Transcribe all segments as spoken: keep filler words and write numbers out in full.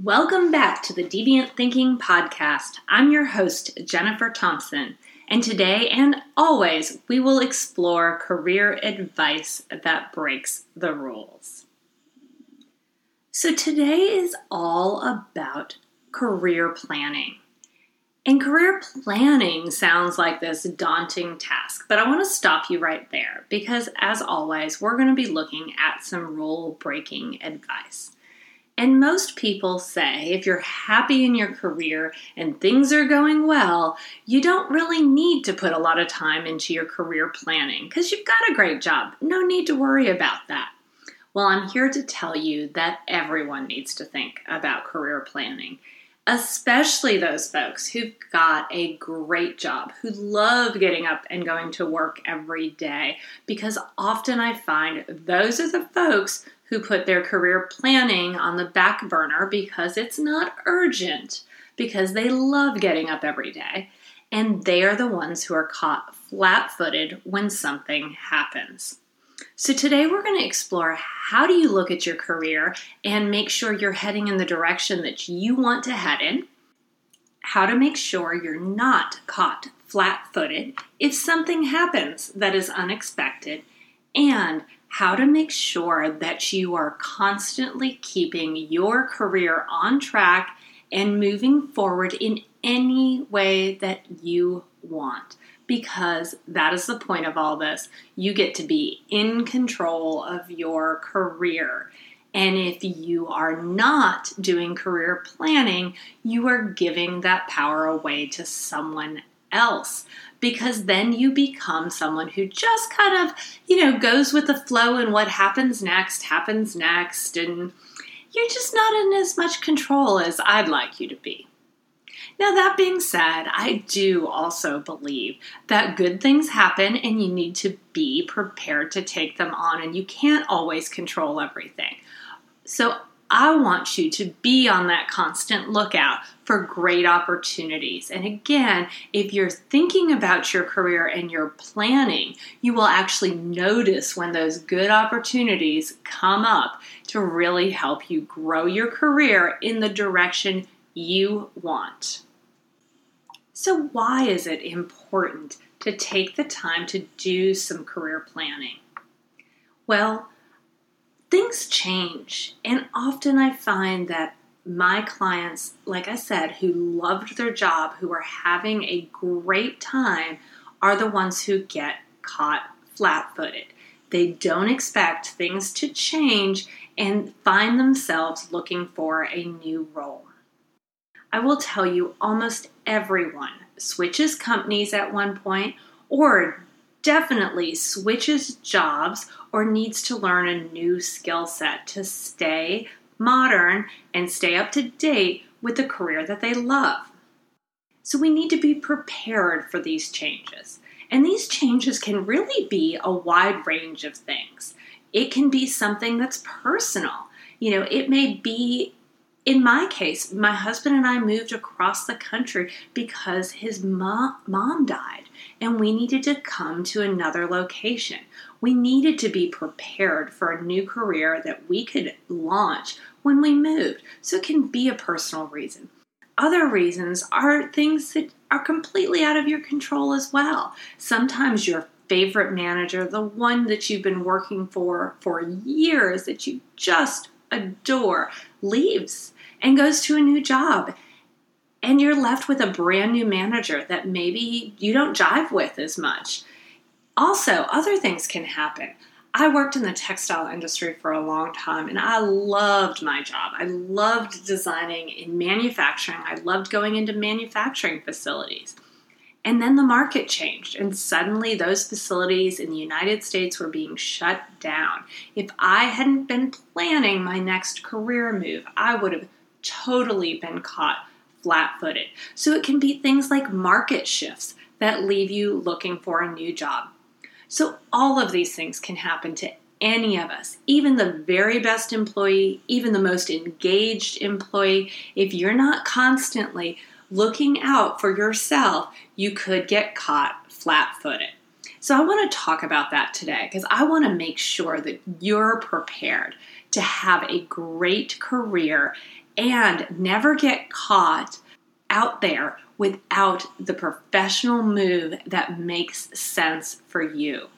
Welcome back to the Deviant Thinking Podcast. I'm your host, Jennifer Thompson, and today and always, we will explore career advice that breaks the rules. So today is all about career planning. And career planning sounds like this daunting task, but I want to stop you right there because, as always, we're going to be looking at some rule-breaking advice. And most people say if you're happy in your career and things are going well, you don't really need to put a lot of time into your career planning because you've got a great job. No need to worry about that. Well, I'm here to tell you that everyone needs to think about career planning, especially those folks who've got a great job, who love getting up and going to work every day, because often I find those are the folks who put their career planning on the back burner because it's not urgent, because they love getting up every day, and they are the ones who are caught flat-footed when something happens. So today we're going to explore how do you look at your career and make sure you're heading in the direction that you want to head in, how to make sure you're not caught flat-footed if something happens that is unexpected, and how to make sure that you are constantly keeping your career on track and moving forward in any way that you want, because that is the point of all this. You get to be in control of your career. And if you are not doing career planning, you are giving that power away to someone else. else because then you become someone who just kind of, you know, goes with the flow, and what happens next happens next, and you're just not in as much control as I'd like you to be. Now, that being said, I do also believe that good things happen and you need to be prepared to take them on, and you can't always control everything. So I want you to be on that constant lookout for great opportunities. And again, if you're thinking about your career and you're planning, you will actually notice when those good opportunities come up to really help you grow your career in the direction you want. So why is it important to take the time to do some career planning? Well, things change, and often I find that my clients, like I said, who loved their job, who are having a great time, are the ones who get caught flat-footed. They don't expect things to change and find themselves looking for a new role. I will tell you, almost everyone switches companies at one point, or definitely switches jobs or needs to learn a new skill set to stay modern and stay up to date with the career that they love. So we need to be prepared for these changes. And these changes can really be a wide range of things. It can be something that's personal. You know, it may be, in my case, my husband and I moved across the country because his mom, mom died, and we needed to come to another location. We needed to be prepared for a new career that we could launch when we moved. So it can be a personal reason. Other reasons are things that are completely out of your control as well. Sometimes your favorite manager, the one that you've been working for for years, that you just adore, leaves and goes to a new job. And you're left with a brand new manager that maybe you don't jive with as much. Also, other things can happen. I worked in the textile industry for a long time, and I loved my job. I loved designing in manufacturing. I loved going into manufacturing facilities. And then the market changed, and suddenly those facilities in the United States were being shut down. If I hadn't been planning my next career move, I would have totally been caught flat-footed. So it can be things like market shifts that leave you looking for a new job. So all of these things can happen to any of us, even the very best employee, even the most engaged employee. If you're not constantly looking out for yourself, you could get caught flat-footed. So I want to talk about that today because I want to make sure that you're prepared to have a great career and never get caught out there without the professional move that makes sense for you.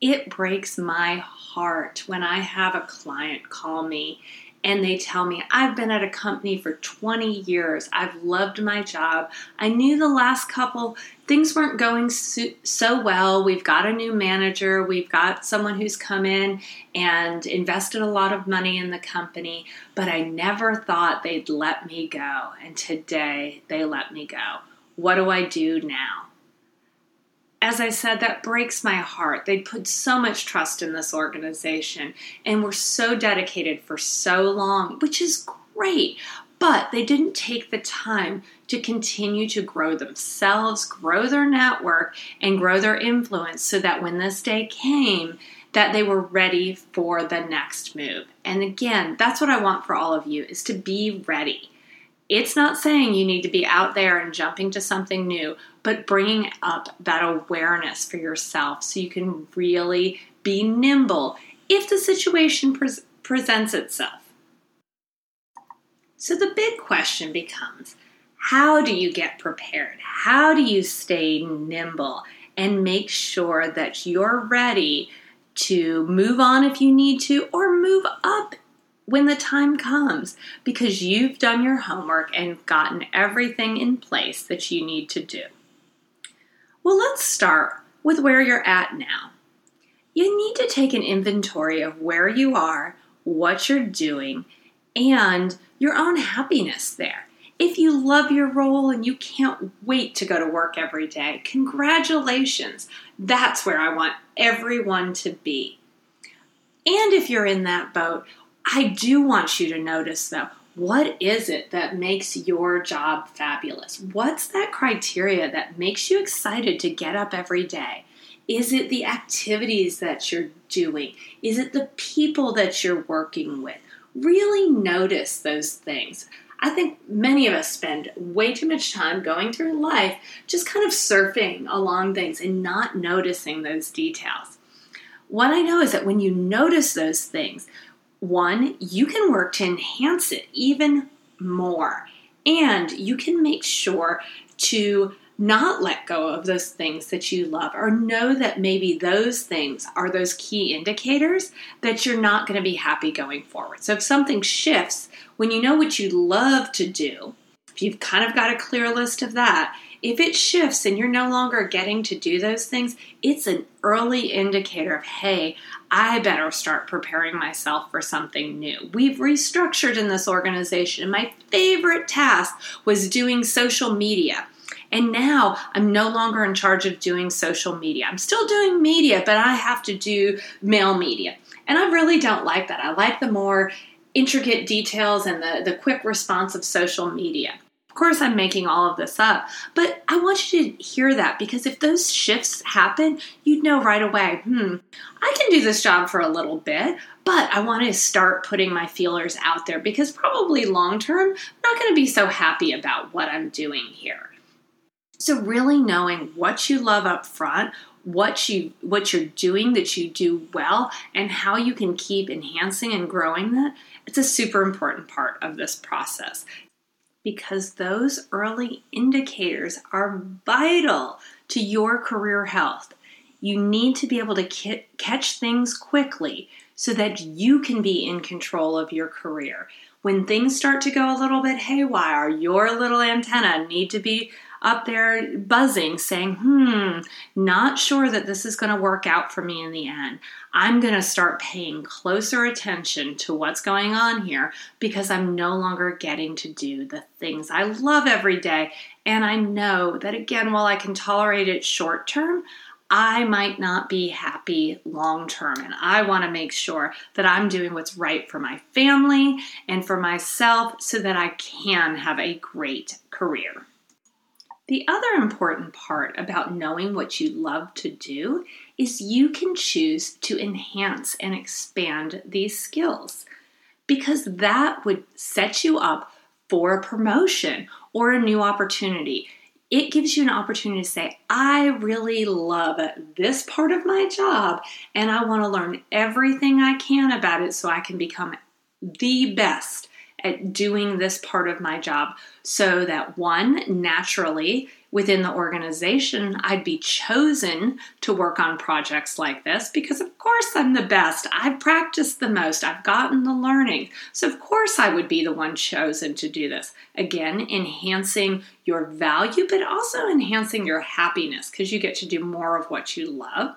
It breaks my heart when I have a client call me and they tell me, I've been at a company for twenty years. I've loved my job. I knew the last couple things weren't going so, so well. We've got a new manager. We've got someone who's come in and invested a lot of money in the company, but I never thought they'd let me go. And today they let me go. What do I do now? As I said, that breaks my heart. They put so much trust in this organization and were so dedicated for so long, which is great, but they didn't take the time to continue to grow themselves, grow their network, and grow their influence so that when this day came, that they were ready for the next move. And again, that's what I want for all of you, is to be ready. It's not saying you need to be out there and jumping to something new, but bringing up that awareness for yourself so you can really be nimble if the situation pre- presents itself. So the big question becomes, how do you get prepared? How do you stay nimble and make sure that you're ready to move on if you need to, or move up when the time comes, because you've done your homework and gotten everything in place that you need to do? Well, let's start with where you're at now. You need to take an inventory of where you are, what you're doing, and your own happiness there. If you love your role and you can't wait to go to work every day, congratulations. That's where I want everyone to be. And if you're in that boat, I do want you to notice, though, what is it that makes your job fabulous? What's that criteria that makes you excited to get up every day? Is it the activities that you're doing? Is it the people that you're working with? Really notice those things. I think many of us spend way too much time going through life just kind of surfing along things and not noticing those details. What I know is that when you notice those things, one, you can work to enhance it even more, and you can make sure to not let go of those things that you love, or know that maybe those things are those key indicators that you're not going to be happy going forward. So if something shifts, when you know what you love to do, if you've kind of got a clear list of that, if it shifts and you're no longer getting to do those things, it's an early indicator of, hey, I better start preparing myself for something new. We've restructured in this organization. My favorite task was doing social media. And now I'm no longer in charge of doing social media. I'm still doing media, but I have to do mail media. And I really don't like that. I like the more intricate details and the, the quick response of social media. Of course, I'm making all of this up, but I want you to hear that, because if those shifts happen, you'd know right away, hmm, I can do this job for a little bit, but I want to start putting my feelers out there, because probably long term, I'm not going to be so happy about what I'm doing here. So really knowing what you love up front, what you what you're doing that you do well, and how you can keep enhancing and growing that, it's a super important part of this process, because those early indicators are vital to your career health. You need to be able to ki- catch things quickly so that you can be in control of your career. When things start to go a little bit haywire, your little antenna need to be up there buzzing, saying, hmm, not sure that this is going to work out for me in the end. I'm going to start paying closer attention to what's going on here, because I'm no longer getting to do the things I love every day. And I know that, again, while I can tolerate it short term, I might not be happy long term. And I want to make sure that I'm doing what's right for my family and for myself so that I can have a great career. The other important part about knowing what you love to do is you can choose to enhance and expand these skills, because that would set you up for a promotion or a new opportunity. It gives you an opportunity to say, I really love this part of my job, and I want to learn everything I can about it so I can become the best at doing this part of my job so that, one, naturally within the organization, I'd be chosen to work on projects like this because, of course, I'm the best. I've practiced the most. I've gotten the learning. So, of course, I would be the one chosen to do this. Again, enhancing your value, but also enhancing your happiness because you get to do more of what you love.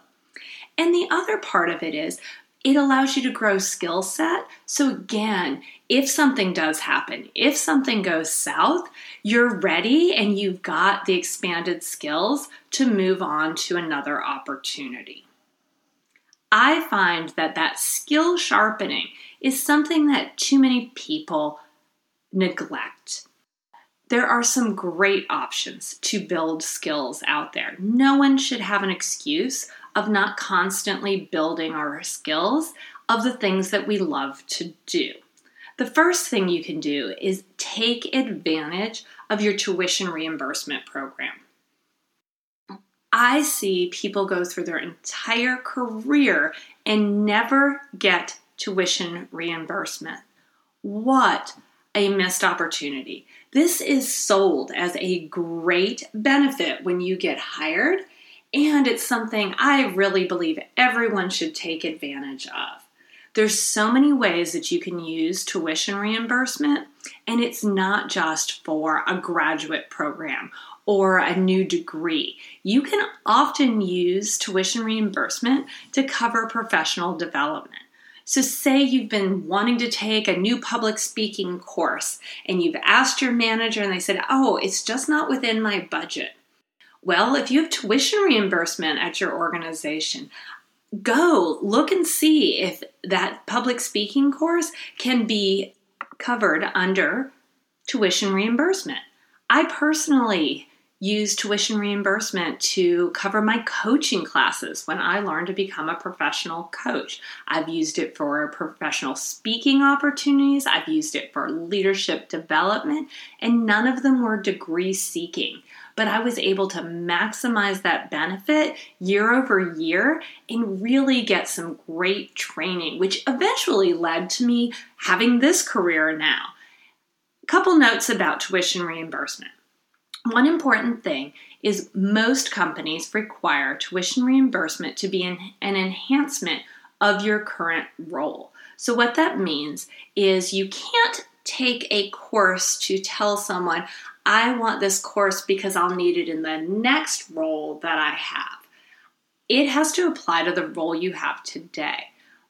And the other part of it is it allows you to grow skill set. So again, if something does happen, if something goes south, you're ready and you've got the expanded skills to move on to another opportunity. I find that that skill sharpening is something that too many people neglect. There are some great options to build skills out there. No one should have an excuse of not constantly building our skills of the things that we love to do. The first thing you can do is take advantage of your tuition reimbursement program. I see people go through their entire career and never get tuition reimbursement. What a missed opportunity. This is sold as a great benefit when you get hired, and it's something I really believe everyone should take advantage of. There's so many ways that you can use tuition reimbursement, and it's not just for a graduate program or a new degree. You can often use tuition reimbursement to cover professional development. So say you've been wanting to take a new public speaking course, and you've asked your manager, and they said, oh, it's just not within my budget. Well, if you have tuition reimbursement at your organization, go look and see if that public speaking course can be covered under tuition reimbursement. I personally use tuition reimbursement to cover my coaching classes when I learned to become a professional coach. I've used it for professional speaking opportunities. I've used it for leadership development, and none of them were degree seeking. But I was able to maximize that benefit year over year and really get some great training, which eventually led to me having this career now. A couple notes about tuition reimbursement. One important thing is most companies require tuition reimbursement to be an enhancement of your current role. So what that means is you can't take a course to tell someone, I want this course because I'll need it in the next role that I have. It has to apply to the role you have today.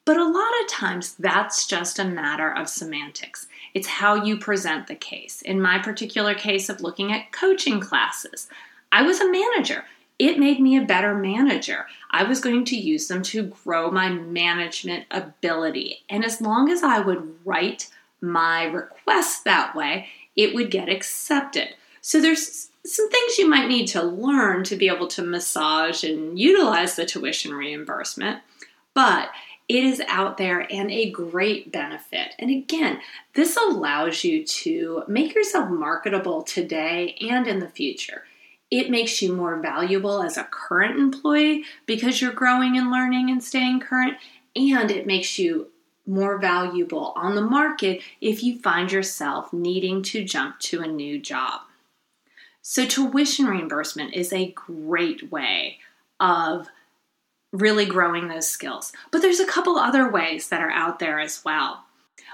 But a lot of times that's just a matter of semantics. It's how you present the case. In my particular case of looking at coaching classes, I was a manager. It made me a better manager. I was going to use them to grow my management ability. And as long as I would write my request that way, it would get accepted. So there's some things you might need to learn to be able to massage and utilize the tuition reimbursement, but it is out there and a great benefit. And again, this allows you to make yourself marketable today and in the future. It makes you more valuable as a current employee because you're growing and learning and staying current, and it makes you more valuable on the market if you find yourself needing to jump to a new job. So tuition reimbursement is a great way of really growing those skills. But there's a couple other ways that are out there as well.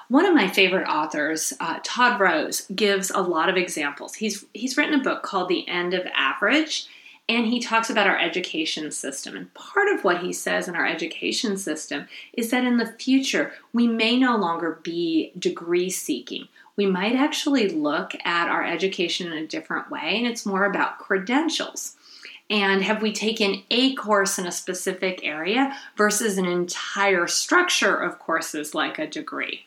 One of my favorite authors, uh, Todd Rose, gives a lot of examples. He's he's written a book called The End of Average, and he talks about our education system. And part of what he says in our education system is that in the future, we may no longer be degree seeking. We might actually look at our education in a different way, and it's more about credentials. And have we taken a course in a specific area versus an entire structure of courses like a degree?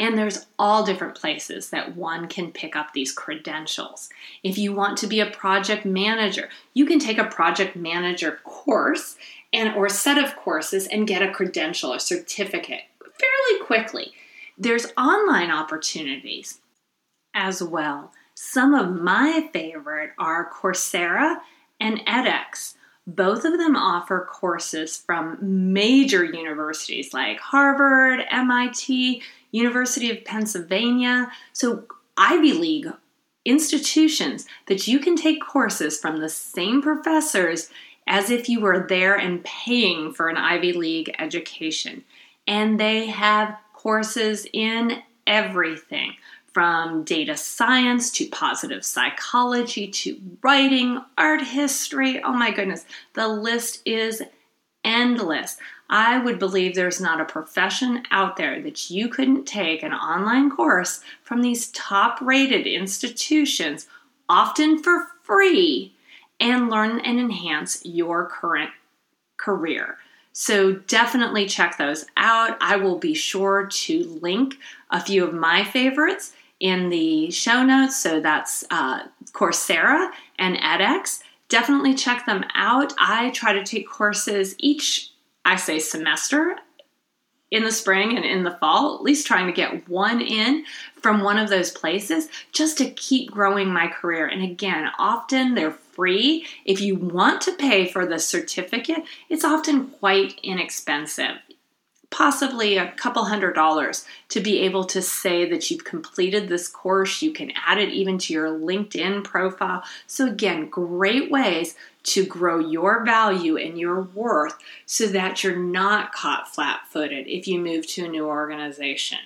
And there's all different places that one can pick up these credentials. If you want to be a project manager, you can take a project manager course and or set of courses and get a credential or certificate fairly quickly. There's online opportunities as well. Some of my favorite are Coursera and edX. Both of them offer courses from major universities like Harvard, M I T, University of Pennsylvania. So Ivy League institutions that you can take courses from the same professors as if you were there and paying for an Ivy League education. And they have courses in everything from data science to positive psychology to writing, art history. Oh my goodness, the list is endless. I would believe there's not a profession out there that you couldn't take an online course from these top-rated institutions, often for free, and learn and enhance your current career. So definitely check those out. I will be sure to link a few of my favorites in the show notes. So that's uh, Coursera and edX. Definitely check them out. I try to take courses each, I say semester, in the spring and in the fall, at least trying to get one in from one of those places just to keep growing my career. And again, often they're free. If you want to pay for the certificate, it's often quite inexpensive, possibly a couple hundred dollars to be able to say that you've completed this course. You can add it even to your LinkedIn profile. So again, great ways to grow your value and your worth so that you're not caught flat-footed if you move to a new organization.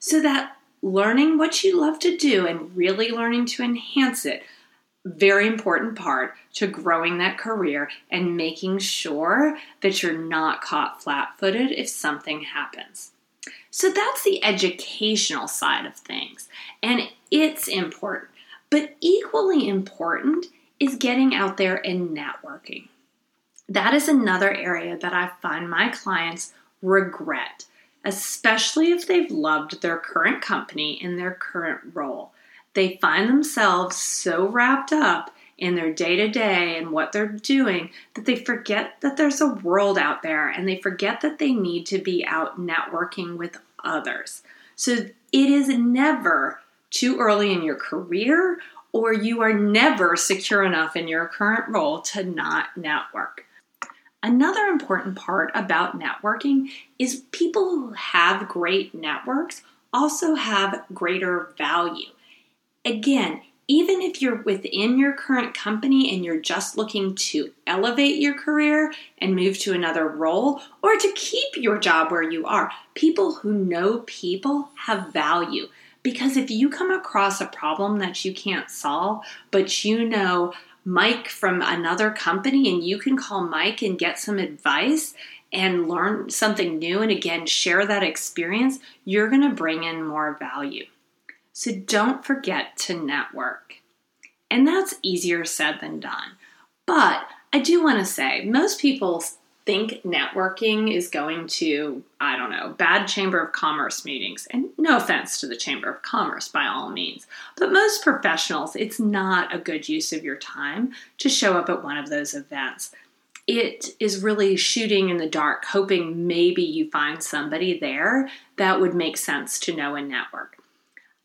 So that learning what you love to do and really learning to enhance it, very important part to growing that career and making sure that you're not caught flat-footed if something happens. So that's the educational side of things, and it's important. But equally important is getting out there and networking. That is another area that I find my clients regret, especially if they've loved their current company and their current role. They find themselves so wrapped up in their day-to-day and what they're doing that they forget that there's a world out there, and they forget that they need to be out networking with others. So it is never too early in your career, or you are never secure enough in your current role to not network. Another important part about networking is people who have great networks also have greater value. Again, even if you're within your current company and you're just looking to elevate your career and move to another role or to keep your job where you are, people who know people have value. Because if you come across a problem that you can't solve, but you know Mike from another company and you can call Mike and get some advice and learn something new and again, share that experience, you're going to bring in more value. So don't forget to network. And that's easier said than done. But I do want to say, most people think networking is going to, I don't know, bad Chamber of Commerce meetings. And no offense to the Chamber of Commerce by all means. But most professionals, it's not a good use of your time to show up at one of those events. It is really shooting in the dark, hoping maybe you find somebody there that would make sense to know and network.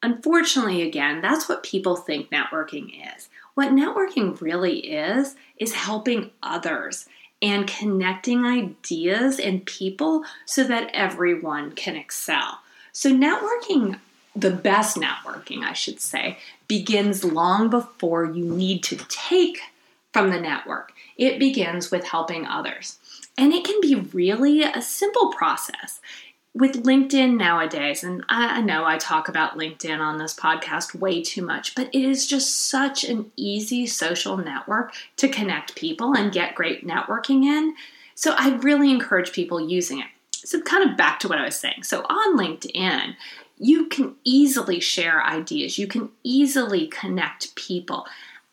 Unfortunately, again, that's what people think networking is. What networking really is, is helping others and connecting ideas and people so that everyone can excel. So networking, the best networking, I should say, begins long before you need to take from the network. It begins with helping others. And it can be really a simple process. With LinkedIn nowadays, and I know I talk about LinkedIn on this podcast way too much, but it is just such an easy social network to connect people and get great networking in. So I really encourage people using it. So kind of back to what I was saying. So on LinkedIn, you can easily share ideas. You can easily connect people.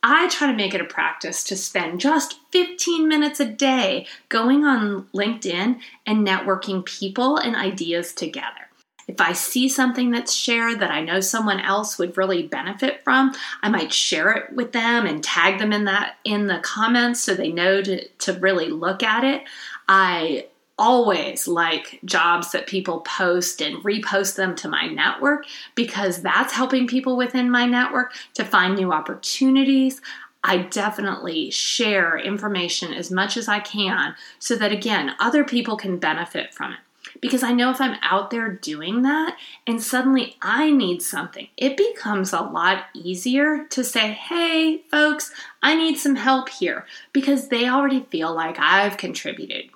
I try to make it a practice to spend just fifteen minutes a day going on LinkedIn and networking people and ideas together. If I see something that's shared that I know someone else would really benefit from, I might share it with them and tag them in that in the comments so they know to, to really look at it. I always like jobs that people post and repost them to my network because that's helping people within my network to find new opportunities. I definitely share information as much as I can so that, again, other people can benefit from it. because I know if I'm out there doing that and suddenly I need something, it becomes a lot easier to say, hey, folks, I need some help here, because they already feel like I've contributed.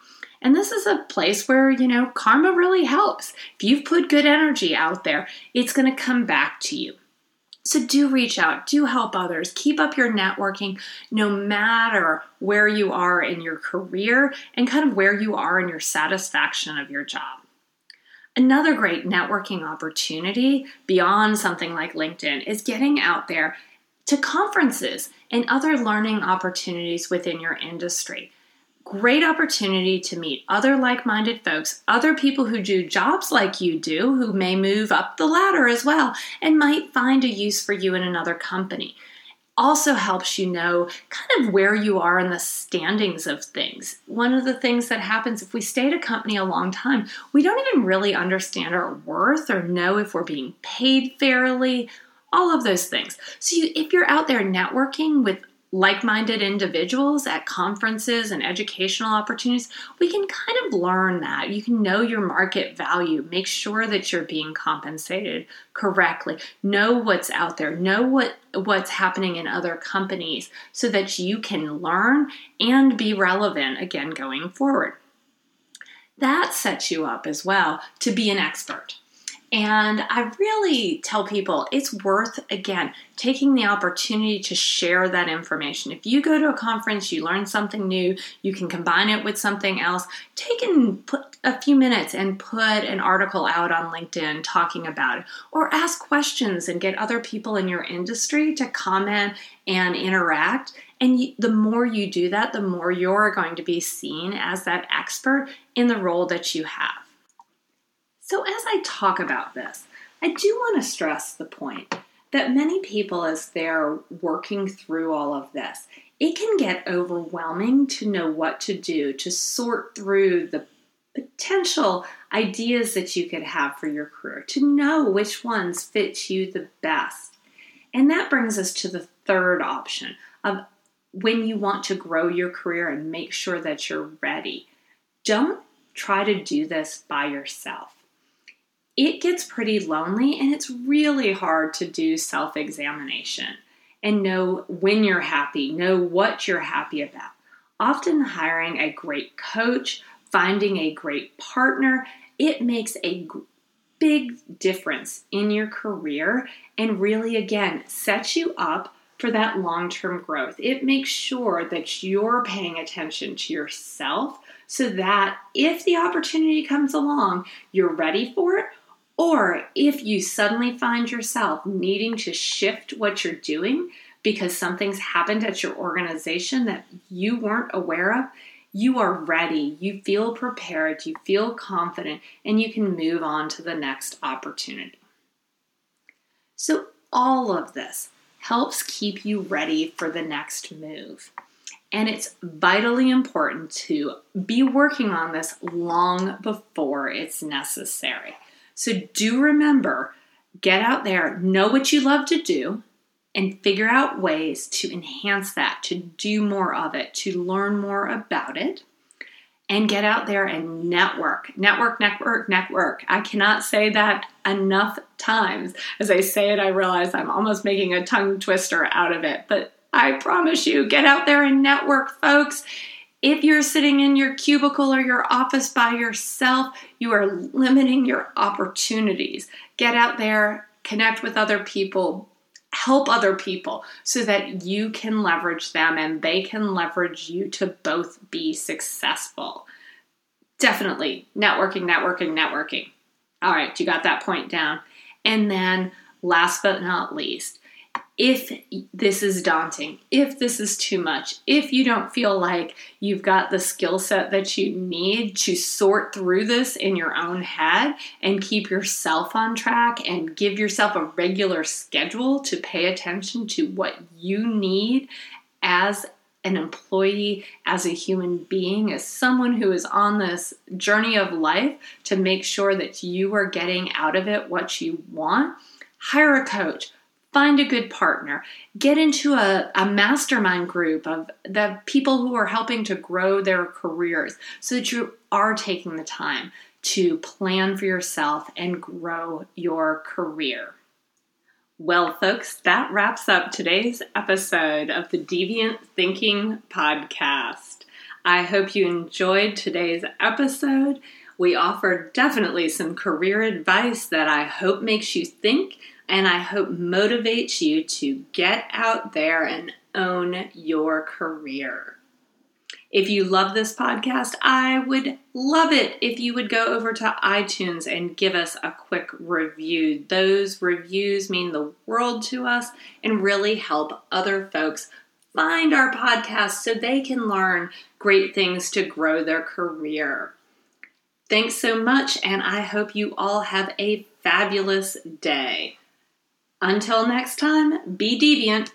And this is a place where, you know, karma really helps. If you've put good energy out there, it's going to come back to you. So do reach out, do help others, keep up your networking no matter where you are in your career and kind of where you are in your satisfaction of your job. Another great networking opportunity beyond something like LinkedIn is getting out there to conferences and other learning opportunities within your industry. Great opportunity to meet other like-minded folks, other people who do jobs like you do, who may move up the ladder as well and might find a use for you in another company. Also helps you know kind of where you are in the standings of things. One of the things that happens if we stay at a company a long time, we don't even really understand our worth or know if we're being paid fairly, all of those things. So you, if you're out there networking with like-minded individuals at conferences and educational opportunities, we can kind of learn that. You can know your market value, make sure that you're being compensated correctly, know what's out there, know what, what's happening in other companies so that you can learn and be relevant again going forward. That sets you up as well to be an expert. And I really tell people it's worth, again, taking the opportunity to share that information. If you go to a conference, you learn something new, you can combine it with something else, take and put a few minutes and put an article out on LinkedIn talking about it, or ask questions and get other people in your industry to comment and interact. And the more you do that, the more you're going to be seen as that expert in the role that you have. So as I talk about this, I do want to stress the point that many people, as they're working through all of this, it can get overwhelming to know what to do, to sort through the potential ideas that you could have for your career, to know which ones fit you the best. And that brings us to the third option of when you want to grow your career and make sure that you're ready. Don't try to do this by yourself. It gets pretty lonely and it's really hard to do self-examination and know when you're happy, know what you're happy about. Often hiring a great coach, finding a great partner, it makes a big difference in your career and really, again, sets you up for that long-term growth. It makes sure that you're paying attention to yourself so that if the opportunity comes along, you're ready for it. Or if you suddenly find yourself needing to shift what you're doing because something's happened at your organization that you weren't aware of, you are ready, you feel prepared, you feel confident, and you can move on to the next opportunity. So all of this helps keep you ready for the next move. And it's vitally important to be working on this long before it's necessary. So do remember, get out there, know what you love to do, and figure out ways to enhance that, to do more of it, to learn more about it, and get out there and network. Network, network, network. I cannot say that enough times. As I say it, I realize I'm almost making a tongue twister out of it, but I promise you, get out there and network, folks. If you're sitting in your cubicle or your office by yourself, you are limiting your opportunities. Get out there, connect with other people, help other people so that you can leverage them and they can leverage you to both be successful. Definitely networking, networking, networking. All right, you got that point down. And then last but not least, if this is daunting, if this is too much, if you don't feel like you've got the skill set that you need to sort through this in your own head and keep yourself on track and give yourself a regular schedule to pay attention to what you need as an employee, as a human being, as someone who is on this journey of life to make sure that you are getting out of it what you want, hire a coach. Find a good partner, get into a, a mastermind group of the people who are helping to grow their careers so that you are taking the time to plan for yourself and grow your career. Well, folks, that wraps up today's episode of the Deviant Thinking Podcast. I hope you enjoyed today's episode. We offer definitely some career advice that I hope makes you think, and I hope motivates you to get out there and own your career. If you love this podcast, I would love it if you would go over to iTunes and give us a quick review. Those reviews mean the world to us and really help other folks find our podcast so they can learn great things to grow their career. Thanks so much, and I hope you all have a fabulous day. Until next time, be deviant.